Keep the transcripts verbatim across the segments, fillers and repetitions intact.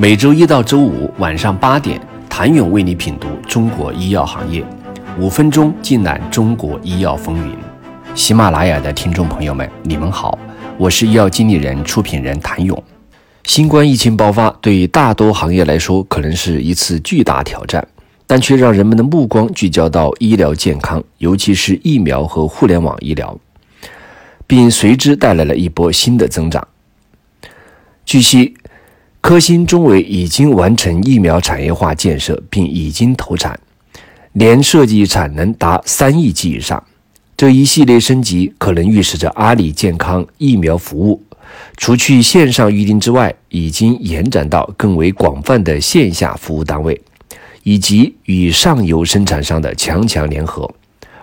每周一到周五晚上八点，谭勇为你品读中国医药行业，五分钟尽览中国医药风云。喜马拉雅的听众朋友们，你们好，我是医药经理人、出品人谭勇。新冠疫情爆发对大多行业来说可能是一次巨大挑战，但却让人们的目光聚焦到医疗健康，尤其是疫苗和互联网医疗，并随之带来了一波新的增长。据悉，科兴中维已经完成疫苗产业化建设，并已经投产，年设计产能达三亿剂以上。这一系列升级可能预示着阿里健康疫苗服务，除去线上预订之外，已经延展到更为广泛的线下服务单位，以及与上游生产商的强强联合。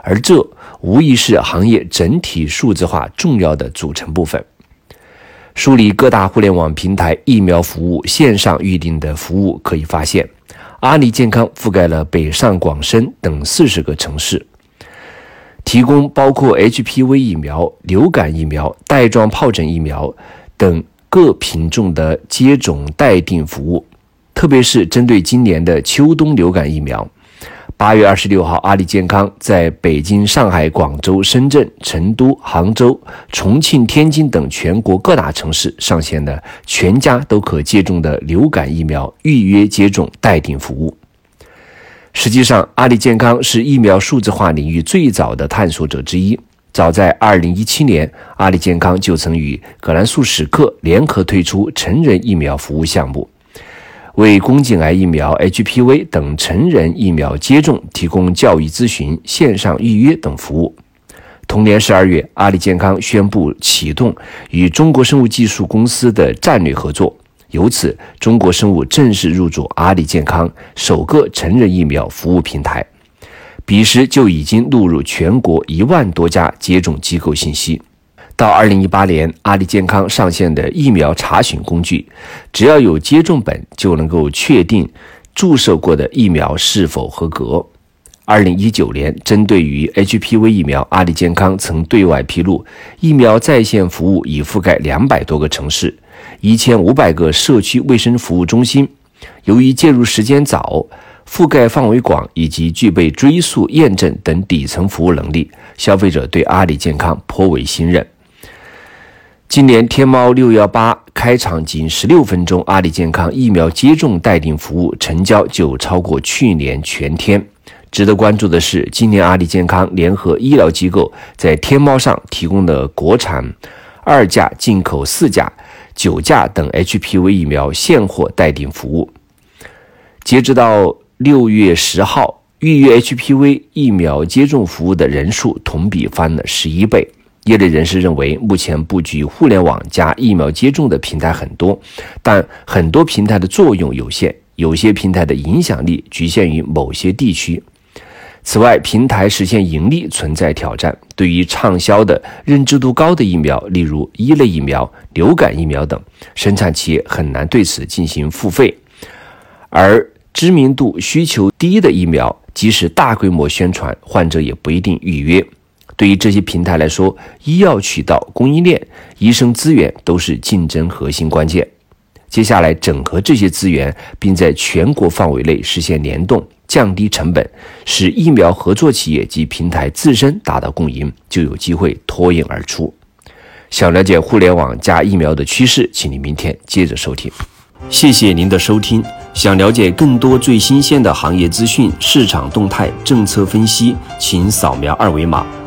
而这无疑是行业整体数字化重要的组成部分。梳理各大互联网平台疫苗服务线上预订的服务，可以发现，阿里健康覆盖了北上广深等四十个城市，提供包括 H P V 疫苗、流感疫苗、带状疱疹疫苗等各品种的接种待定服务，特别是针对今年的秋冬流感疫苗。八月二十六号，阿里健康在北京、上海、广州、深圳、成都、杭州、重庆、天津等全国各大城市上线了全家都可接种的流感疫苗预约接种待定服务。实际上，阿里健康是疫苗数字化领域最早的探索者之一。早在二零一七年，阿里健康就曾与葛兰素史克联合推出成人疫苗服务项目，为宫颈癌疫苗、H P V 等成人疫苗接种提供教育咨询、线上预约等服务。同年十二月，阿里健康宣布启动与中国生物技术公司的战略合作，由此中国生物正式入驻阿里健康首个成人疫苗服务平台，彼时就已经录入全国一万多家接种机构信息。到二零一八年，阿里健康上线的疫苗查询工具，只要有接种本就能够确定注射过的疫苗是否合格。二零一九年，针对于 H P V 疫苗，阿里健康曾对外披露，疫苗在线服务已覆盖两百多个城市、一千五百个社区卫生服务中心。由于介入时间早，覆盖范围广，以及具备追溯、验证等底层服务能力，消费者对阿里健康颇为信任。今年天猫六一八开场仅十六分钟，阿里健康疫苗接种待定服务成交就超过去年全天。值得关注的是，今年阿里健康联合医疗机构在天猫上提供的国产二价、进口四价、九价等 H P V 疫苗现货待定服务。截止到六月十号，预约 H P V 疫苗接种服务的人数同比翻了十一倍。业内人士认为，目前布局互联网加疫苗接种的平台很多，但很多平台的作用有限，有些平台的影响力局限于某些地区。此外，平台实现盈利存在挑战，对于畅销的、认知度高的疫苗，例如一类疫苗、流感疫苗等，生产企业很难对此进行付费。而知名度、需求低的疫苗，即使大规模宣传，患者也不一定预约。对于这些平台来说，医药渠道、供应链、医生资源都是竞争核心关键。接下来整合这些资源，并在全国范围内实现联动，降低成本，使疫苗合作企业及平台自身达到共赢，就有机会脱颖而出。想了解互联网加疫苗的趋势，请您明天接着收听。谢谢您的收听。想了解更多最新鲜的行业资讯、市场动态、政策分析，请扫描二维码